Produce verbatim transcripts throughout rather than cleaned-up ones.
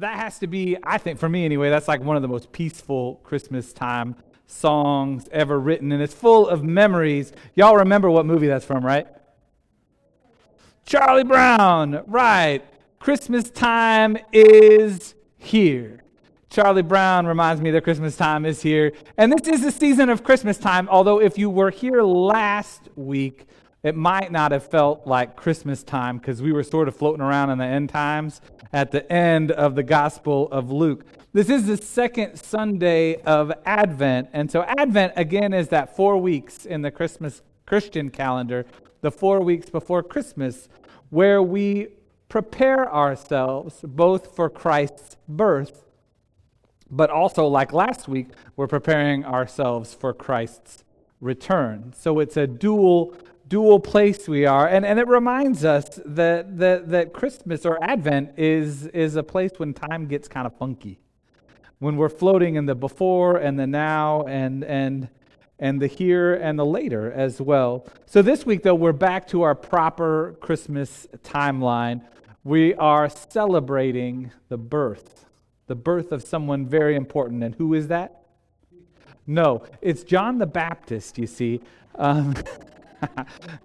that has to be, I think for me anyway, that's like one of the most peaceful Christmas time songs ever written, and it's full of memories. Y'all remember what movie that's from, right? Charlie Brown, right. Christmas time is here. Charlie Brown reminds me that Christmas time is here. And this is the season of Christmas time, although if you were here last week, it might not have felt like Christmas time because we were sort of floating around in the end times at the end of the Gospel of Luke. This is the second Sunday of Advent. And so Advent, again, is that four weeks in the Christmas Christian calendar, the four weeks before Christmas, where we prepare ourselves both for Christ's birth, but also, like last week, we're preparing ourselves for Christ's return. So it's a dual dual place we are, and, and it reminds us that, that that Christmas or Advent is is a place when time gets kind of funky, when we're floating in the before and the now and and and the here and the later as well. So this week, though, we're back to our proper Christmas timeline. We are celebrating the birth, the birth of someone very important, and who is that? No, it's John the Baptist, you see. Um,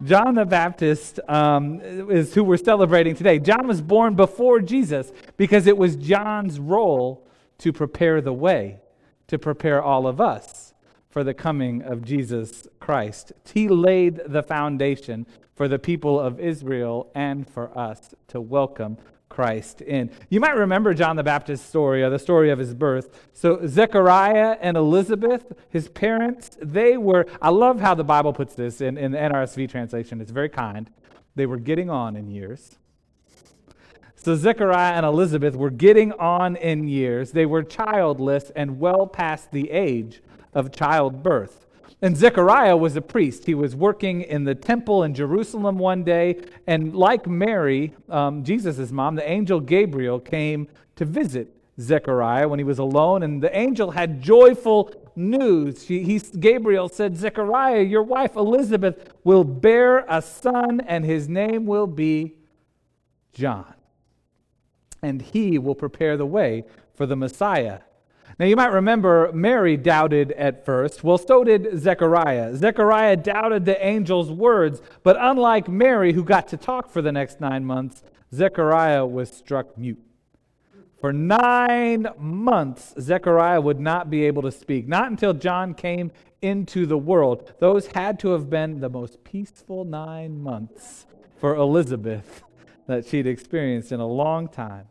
John the Baptist um, is who we're celebrating today. John was born before Jesus because it was John's role to prepare the way, to prepare all of us for the coming of Jesus Christ. He laid the foundation for the people of Israel and for us to welcome Christ in. You might remember John the Baptist's story, or the story of his birth. So Zechariah and Elizabeth, his parents, they were, I love how the Bible puts this in, in the N R S V translation. It's very kind. They were getting on in years. So Zechariah and Elizabeth were getting on in years. They were childless and well past the age of childbirth. And Zechariah was a priest. He was working in the temple in Jerusalem one day, and like Mary, um, Jesus' mom, the angel Gabriel came to visit Zechariah when he was alone, and the angel had joyful news. She, he, Gabriel said, "Zechariah, your wife Elizabeth will bear a son, and his name will be John, and he will prepare the way for the Messiah." Now, you might remember Mary doubted at first. Well, so did Zechariah. Zechariah doubted the angel's words, but unlike Mary, who got to talk for the next nine months, Zechariah was struck mute. For nine months, Zechariah would not be able to speak. Not until John came into the world. Those had to have been the most peaceful nine months for Elizabeth that she'd experienced in a long time.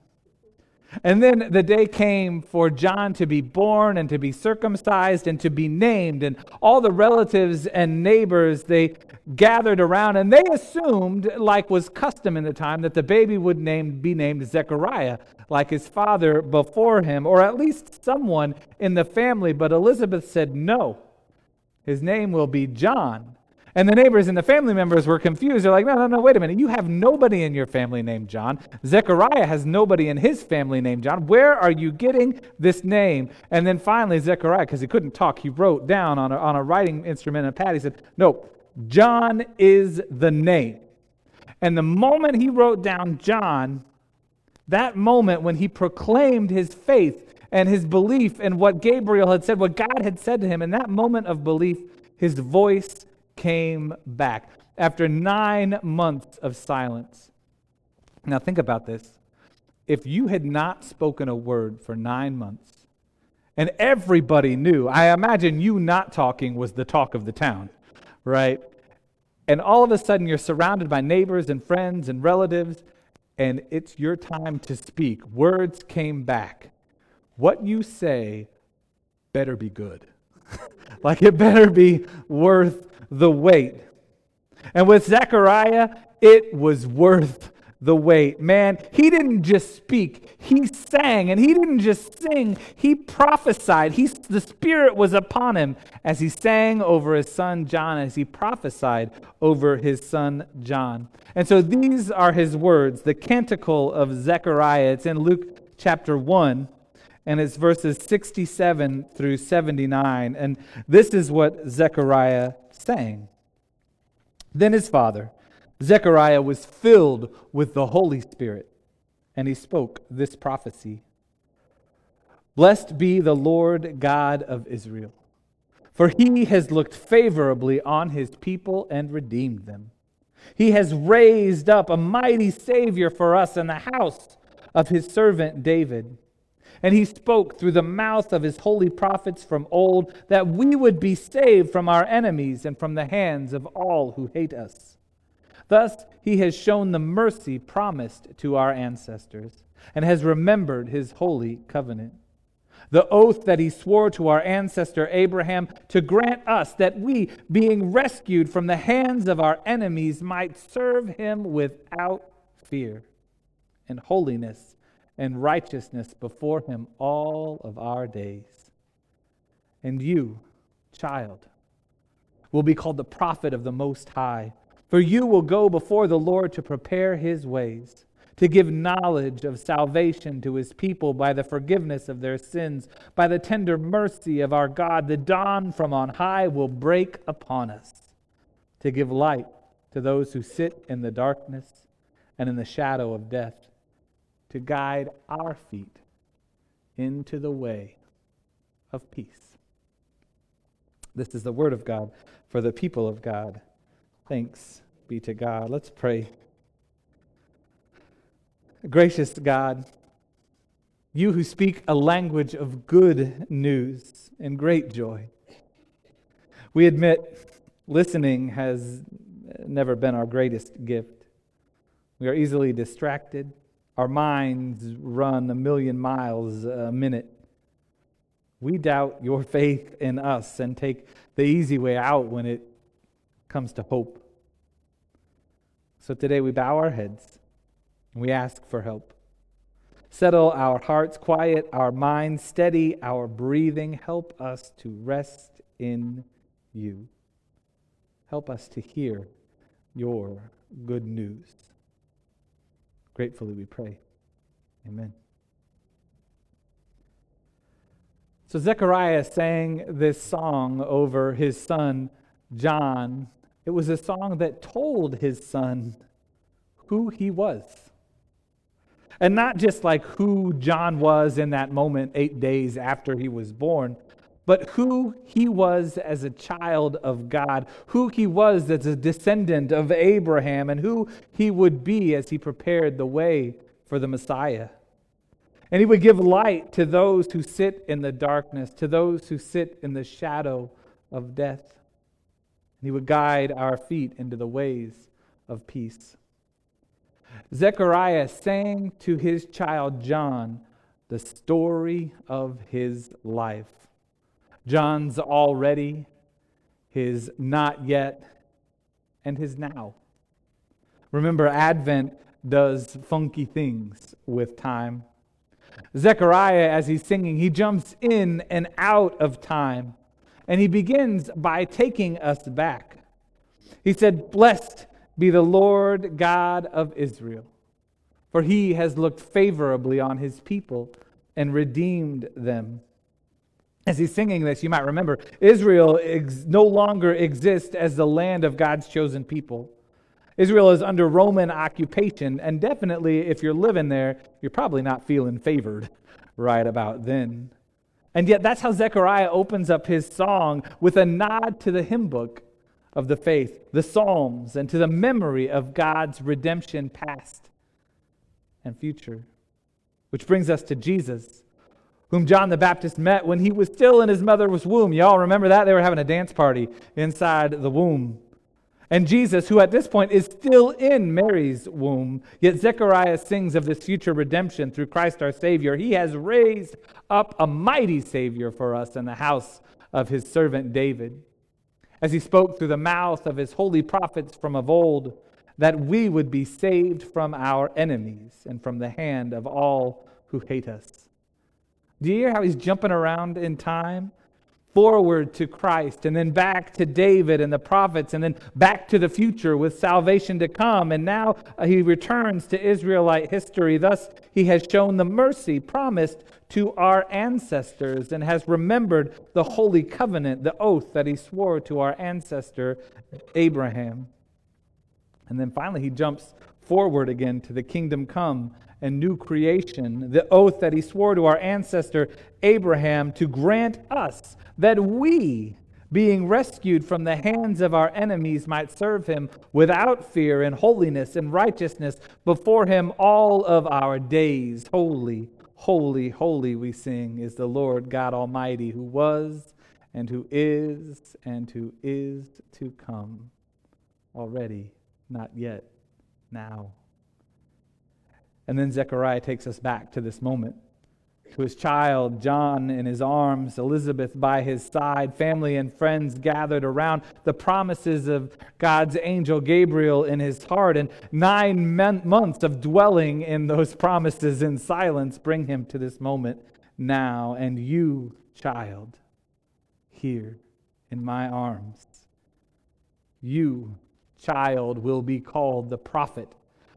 And then the day came for John to be born and to be circumcised and to be named. And all the relatives and neighbors, they gathered around, and they assumed, like was custom in the time, that the baby would name, be named Zechariah, like his father before him, or at least someone in the family. But Elizabeth said, "No, his name will be John." And the neighbors and the family members were confused. They're like, no, no, no, wait a minute. You have nobody in your family named John. Zechariah has nobody in his family named John. Where are you getting this name? And then finally, Zechariah, because he couldn't talk, he wrote down on a, on a writing instrument, a pad, he said, "No, John is the name." And the moment he wrote down John, that moment when he proclaimed his faith and his belief in what Gabriel had said, what God had said to him, in that moment of belief, his voice came back after nine months of silence. Now think about this. If you had not spoken a word for nine months, and everybody knew, I imagine you not talking was the talk of the town, right? And all of a sudden you're surrounded by neighbors and friends and relatives, and it's your time to speak. Words came back. What you say better be good. Like it better be worth the wait. And with Zechariah, it was worth the wait. Man, he didn't just speak, he sang, and he didn't just sing, he prophesied. He, the Spirit was upon him as he sang over his son John, as he prophesied over his son John. And so these are his words, the Canticle of Zechariah. It's in Luke chapter one. And it's verses sixty-seven through seventy-nine. And this is what Zechariah sang. Then his father, Zechariah, was filled with the Holy Spirit, and he spoke this prophecy. Blessed be the Lord God of Israel, for he has looked favorably on his people and redeemed them. He has raised up a mighty Savior for us in the house of his servant David. And he spoke through the mouth of his holy prophets from old, that we would be saved from our enemies and from the hands of all who hate us. Thus he has shown the mercy promised to our ancestors, and has remembered his holy covenant. The oath that he swore to our ancestor Abraham, to grant us that we, being rescued from the hands of our enemies, might serve him without fear, and holiness and righteousness before him all of our days. And you, child, will be called the prophet of the Most High, for you will go before the Lord to prepare his ways, to give knowledge of salvation to his people by the forgiveness of their sins, by the tender mercy of our God. The dawn from on high will break upon us, to give light to those who sit in the darkness and in the shadow of death, to guide our feet into the way of peace. This is the word of God for the people of God. Thanks be to God. Let's pray. Gracious God, you who speak a language of good news and great joy, we admit listening has never been our greatest gift. We are easily distracted. Our minds run a million miles a minute. We doubt your faith in us and take the easy way out when it comes to hope. So today we bow our heads and we ask for help. Settle our hearts, quiet our minds, steady our breathing. Help us to rest in you. Help us to hear your good news. Gratefully we pray. Amen. So Zechariah sang this song over his son John. It was a song that told his son who he was. And not just like who John was in that moment, eight days after he was born, but who he was as a child of God, who he was as a descendant of Abraham, and who he would be as he prepared the way for the Messiah. And he would give light to those who sit in the darkness, to those who sit in the shadow of death. And he would guide our feet into the ways of peace. Zechariah sang to his child John the story of his life. John's already, his not yet, and his now. Remember, Advent does funky things with time. Zechariah, as he's singing, he jumps in and out of time, and he begins by taking us back. He said, "Blessed be the Lord God of Israel, for he has looked favorably on his people and redeemed them." As he's singing this, you might remember, Israel ex- no longer exists as the land of God's chosen people. Israel is under Roman occupation, and definitely if you're living there, you're probably not feeling favored right about then. And yet that's how Zechariah opens up his song, with a nod to the hymn book of the faith, the Psalms, and to the memory of God's redemption past and future. Which brings us to Jesus, whom John the Baptist met when he was still in his mother's womb. Y'all remember that? They were having a dance party inside the womb. And Jesus, who at this point is still in Mary's womb, yet Zechariah sings of this future redemption through Christ our Savior. He has raised up a mighty Savior for us in the house of his servant David, as he spoke through the mouth of his holy prophets from of old, that we would be saved from our enemies and from the hand of all who hate us. Do you hear how he's jumping around in time? Forward to Christ, and then back to David and the prophets, and then back to the future with salvation to come. And now he returns to Israelite history. Thus he has shown the mercy promised to our ancestors, and has remembered the holy covenant, the oath that he swore to our ancestor Abraham. And then finally he jumps forward again to the kingdom come and new creation, the oath that he swore to our ancestor Abraham to grant us that we, being rescued from the hands of our enemies, might serve him without fear in holiness and righteousness before him all of our days. Holy, holy, holy, we sing, is the Lord God Almighty, who was and who is and who is to come. Already, not yet, now. And then Zechariah takes us back to this moment, to his child, John in his arms, Elizabeth by his side, family and friends gathered around, the promises of God's angel Gabriel in his heart, and nine men- months of dwelling in those promises in silence bring him to this moment now. And you, child, here in my arms, you, child, will be called the prophet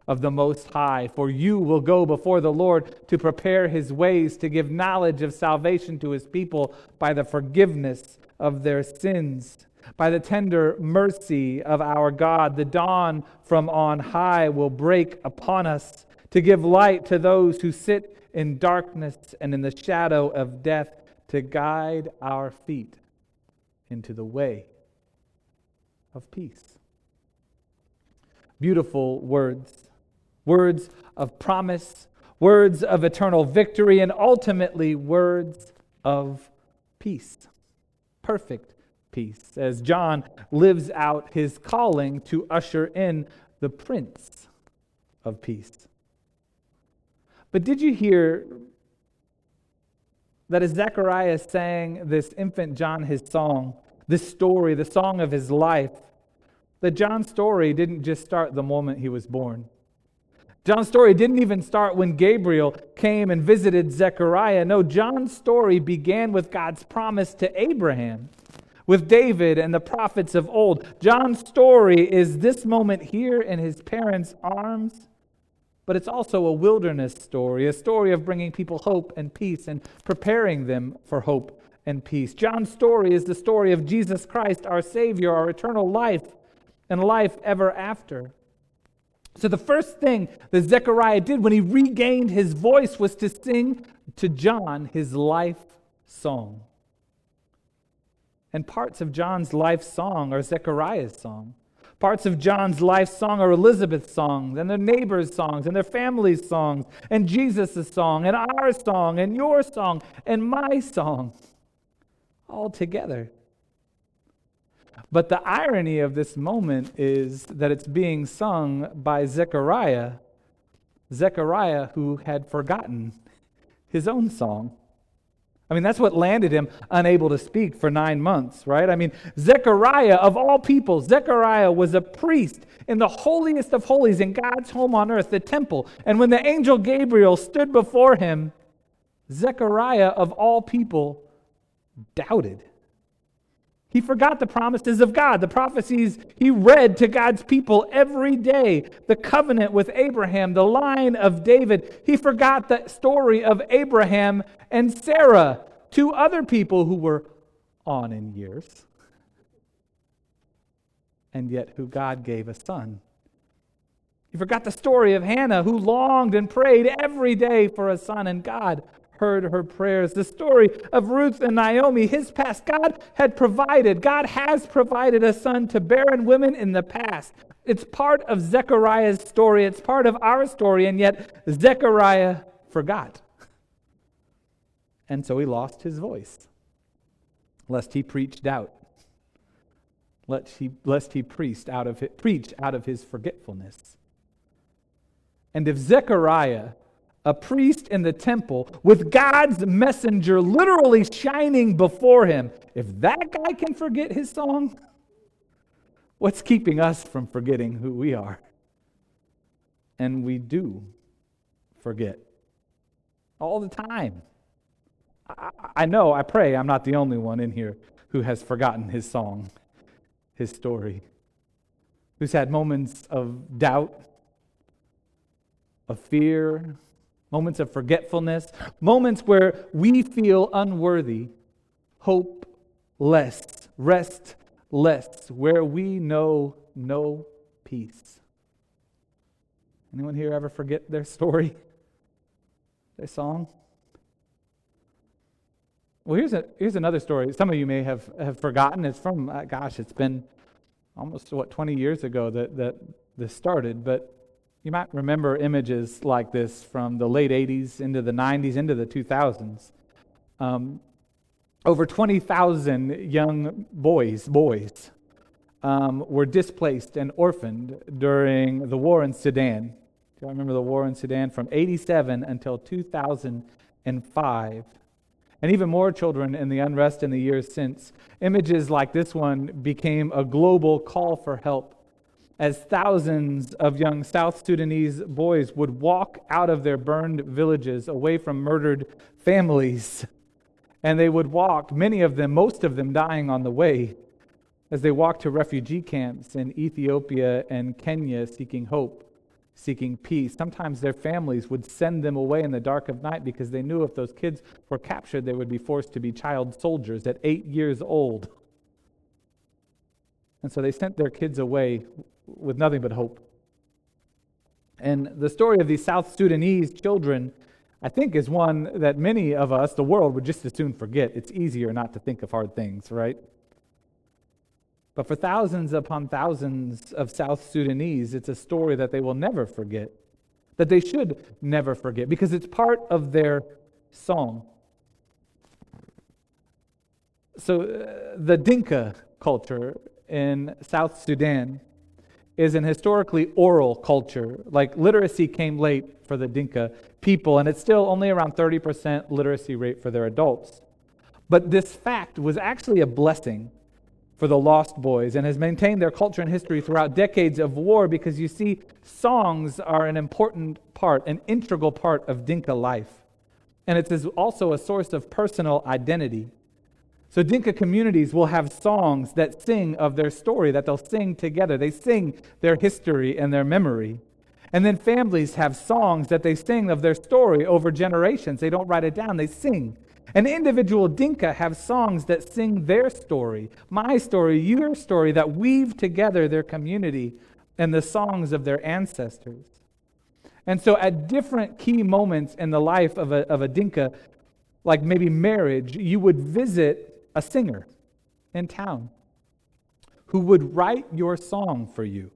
of the Most High, for you will go before the Lord to prepare his ways, to give knowledge of salvation to his people by the forgiveness of their sins. By the tender mercy of our God, the dawn from on high will break upon us to give light to those who sit in darkness and in the shadow of death, to guide our feet into the way of peace. Beautiful words. Words of promise, words of eternal victory, and ultimately words of peace. Perfect peace, as John lives out his calling to usher in the Prince of Peace. But did you hear that as Zechariah sang this infant John his song, this story, the song of his life, that John's story didn't just start the moment he was born? John's story didn't even start when Gabriel came and visited Zechariah. No, John's story began with God's promise to Abraham, with David and the prophets of old. John's story is this moment here in his parents' arms, but it's also a wilderness story, a story of bringing people hope and peace and preparing them for hope and peace. John's story is the story of Jesus Christ, our Savior, our eternal life, and life ever after. So the first thing that Zechariah did when he regained his voice was to sing to John his life song. And parts of John's life song are Zechariah's song. Parts of John's life song are Elizabeth's songs, and their neighbors' songs, and their family's songs, and Jesus' song, and our song, and your song, and my song, all together. But the irony of this moment is that it's being sung by Zechariah, Zechariah who had forgotten his own song. I mean, that's what landed him unable to speak for nine months, right? I mean, Zechariah, of all people, Zechariah was a priest in the holiest of holies in God's home on earth, the temple. And when the angel Gabriel stood before him, Zechariah, of all people, doubted. He forgot the promises of God, the prophecies he read to God's people every day, the covenant with Abraham, the line of David. He forgot the story of Abraham and Sarah, two other people who were on in years, and yet who God gave a son. He forgot the story of Hannah, who longed and prayed every day for a son, and God heard her prayers. The story of Ruth and Naomi, his past. God had provided, God has provided a son to barren women in the past. It's part of Zechariah's story. It's part of our story, and yet Zechariah forgot. And so he lost his voice, lest he preached out, lest he, lest he preached out of his, preached out of his forgetfulness. And if Zechariah, a priest in the temple, with God's messenger literally shining before him, if that guy can forget his song, what's keeping us from forgetting who we are? And we do forget all the time. I, I know, I pray I'm not the only one in here who has forgotten his song, his story, who's had moments of doubt, of fear, moments of forgetfulness, moments where we feel unworthy, hopeless, restless, where we know no peace. Anyone here ever forget their story? They saw him. Well, here's a here's another story. Some of you may have, have forgotten. It's from, uh, gosh, it's been almost, what, twenty years ago that, that this started. But you might remember images like this from the late eighties into the nineties, into the two thousands. Um, over twenty thousand young boys, boys, um, were displaced and orphaned during the war in Sudan. Do you remember the war in Sudan? From eighty-seven until two thousand five. And even more children in the unrest in the years since. Images like this one became a global call for help as thousands of young South Sudanese boys would walk out of their burned villages away from murdered families. And they would walk, many of them, most of them dying on the way, as they walked to refugee camps in Ethiopia and Kenya seeking hope, seeking peace. Sometimes their families would send them away in the dark of night because they knew if those kids were captured, they would be forced to be child soldiers at eight years old. And so they sent their kids away with nothing but hope. And the story of these South Sudanese children, I think, is one that many of us, the world, would just as soon forget. It's easier not to think of hard things, right? But for thousands upon thousands of South Sudanese, it's a story that they will never forget, that they should never forget, because it's part of their song. So uh, the Dinka culture in South Sudan is an historically oral culture. Like, literacy came late for the Dinka people, and it's still only around thirty percent literacy rate for their adults. But this fact was actually a blessing for the lost boys, and has maintained their culture and history throughout decades of war, because you see, songs are an important part, an integral part of Dinka life. And it is also a source of personal identity. So Dinka communities will have songs that sing of their story, that they'll sing together. They sing their history and their memory. And then families have songs that they sing of their story over generations. They don't write it down, they sing. And individual Dinka have songs that sing their story, my story, your story, that weave together their community and the songs of their ancestors. And so at different key moments in the life of a, of a Dinka, like maybe marriage, you would visit a singer in town who would write your song for you.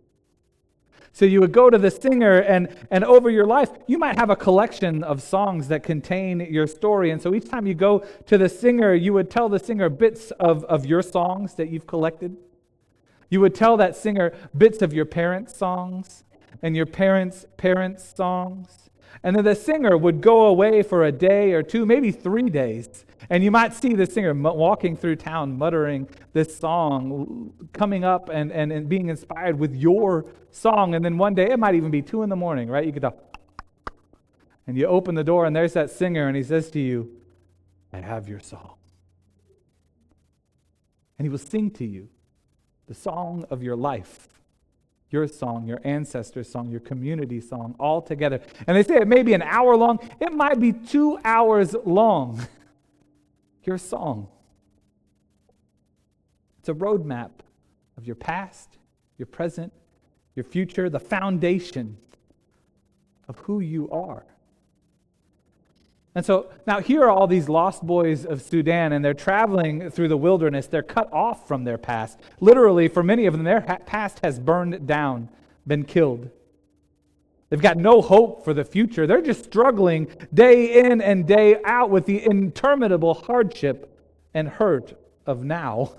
So you would go to the singer, and, and over your life, you might have a collection of songs that contain your story. And so each time you go to the singer, you would tell the singer bits of, of your songs that you've collected. You would tell that singer bits of your parents' songs and your parents' parents' songs. And then the singer would go away for a day or two, maybe three days. And you might see the singer walking through town muttering this song, coming up and, and, and being inspired with your song. And then one day, it might even be two in the morning, right? You get the, and you open the door and there's that singer and he says to you, I have your song. And he will sing to you the song of your life. Your song, your ancestor's song, your community song, all together. And they say it may be an hour long. It might be two hours long. Your song. It's a roadmap of your past, your present, your future, the foundation of who you are. And so now here are all these lost boys of Sudan, and they're traveling through the wilderness. They're cut off from their past. Literally, for many of them, their ha- past has burned down, been killed. They've got no hope for the future. They're just struggling day in and day out with the interminable hardship and hurt of now.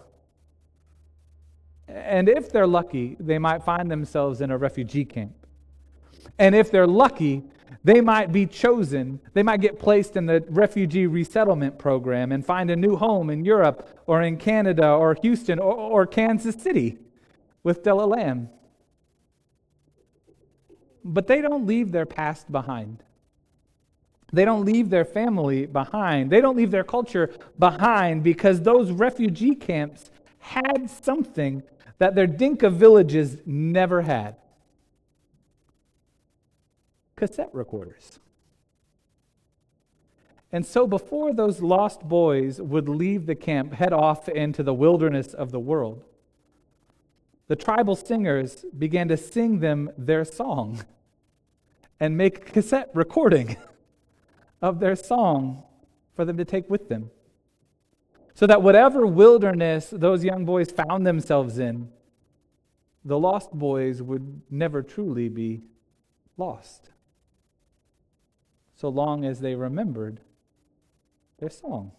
And if they're lucky, they might find themselves in a refugee camp. And if they're lucky, they might be chosen, they might get placed in the refugee resettlement program and find a new home in Europe or in Canada or Houston or, or Kansas City with Della Lamb. But they don't leave their past behind. They don't leave their family behind. They don't leave their culture behind, because those refugee camps had something that their Dinka villages never had. Cassette recorders. And so before those lost boys would leave the camp, head off into the wilderness of the world, the tribal singers began to sing them their song and make cassette recording of their song for them to take with them, so that whatever wilderness those young boys found themselves in, the lost boys would never truly be lost, so long as they remembered their song.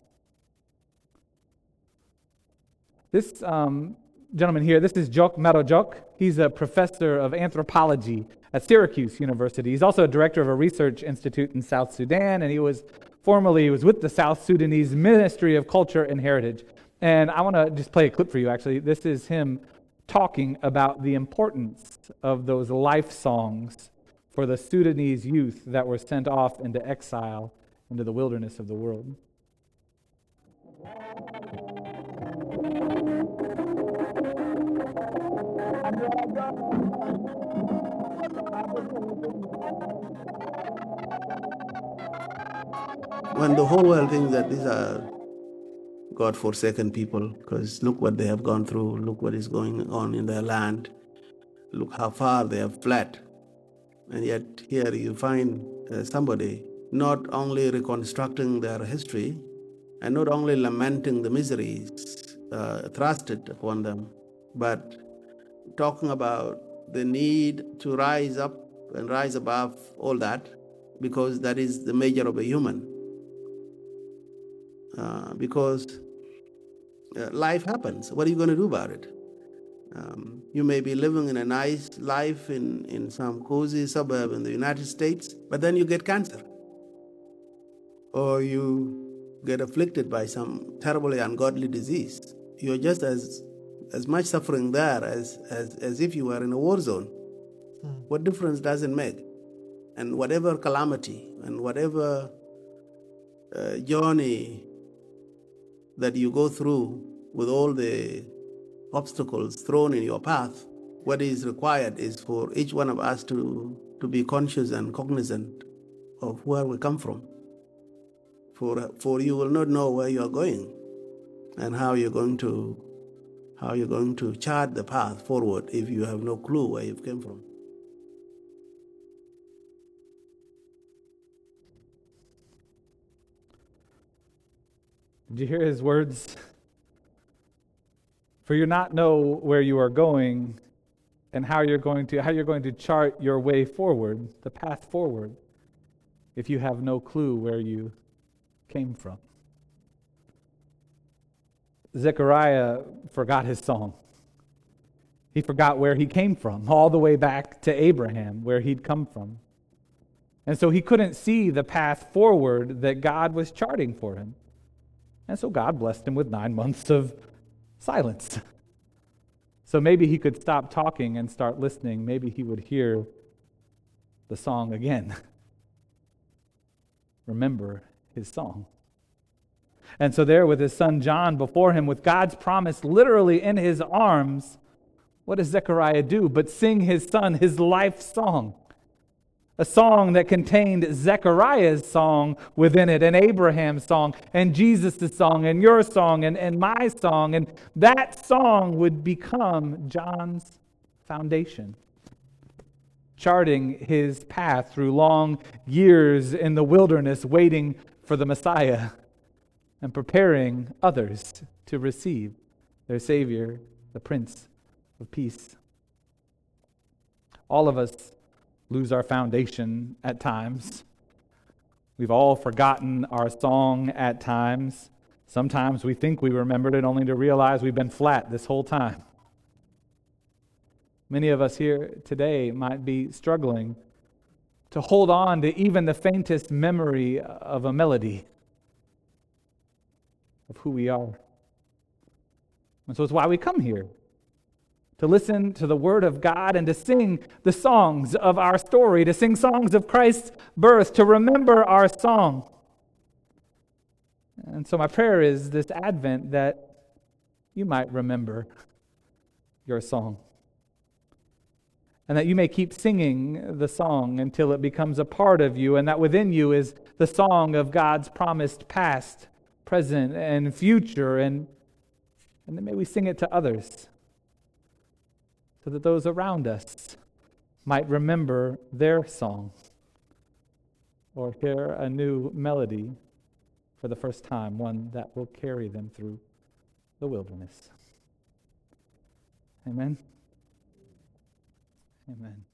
This um, gentleman here, this is Jok Marojok. He's a professor of anthropology at Syracuse University. He's also a director of a research institute in South Sudan, and he was formerly he was with the South Sudanese Ministry of Culture and Heritage. And I want to just play a clip for you, actually. This is him talking about the importance of those life songs for the Sudanese youth that were sent off into exile into the wilderness of the world. When the whole world thinks that these are God-forsaken people, because look what they have gone through, look what is going on in their land, look how far they have fled. And yet here you find uh, somebody not only reconstructing their history and not only lamenting the miseries uh, thrusted upon them, but talking about the need to rise up and rise above all that, because that is the nature of a human. Uh, because uh, life happens. What are you going to do about it? Um, you may be living in a nice life in, in some cozy suburb in the United States, but then you get cancer. Or you get afflicted by some terribly ungodly disease. You're just as as much suffering there as, as, as if you were in a war zone. Mm. What difference does it make? And whatever calamity and whatever uh, journey that you go through with all the obstacles thrown in your path, what is required is for each one of us to, to be conscious and cognizant of where we come from. For, for you will not know where you are going and how you're going to how you're going to chart the path forward if you have no clue where you came from. Did you hear his words? For you not know where you are going and how you're going to how you're going to chart your way forward, the path forward, if you have no clue where you came from. Zechariah forgot his song. He forgot where he came from, all the way back to Abraham, where he'd come from. And so he couldn't see the path forward that God was charting for him. And so God blessed him with nine months of silence. So maybe he could stop talking and start listening. Maybe he would hear the song again. Remember his song. And so there with his son John before him, with God's promise literally in his arms, what does Zechariah do but sing his son his life song? A song that contained Zechariah's song within it, and Abraham's song, and Jesus' song, and your song, and, and my song. And that song would become John's foundation, charting his path through long years in the wilderness, waiting for the Messiah, and preparing others to receive their Savior, the Prince of Peace. All of us lose our foundation at times. We've all forgotten our song at times. Sometimes we think we remembered it only to realize we've been flat this whole time. Many of us here today might be struggling to hold on to even the faintest memory of a melody, of who we are. And so it's why we come here, to listen to the Word of God and to sing the songs of our story, to sing songs of Christ's birth, to remember our song. And so my prayer is this Advent that you might remember your song, and that you may keep singing the song until it becomes a part of you, and that within you is the song of God's promised past, present, and future, and, and then may we sing it to others so that those around us might remember their song, or hear a new melody for the first time, one that will carry them through the wilderness. Amen. Amen.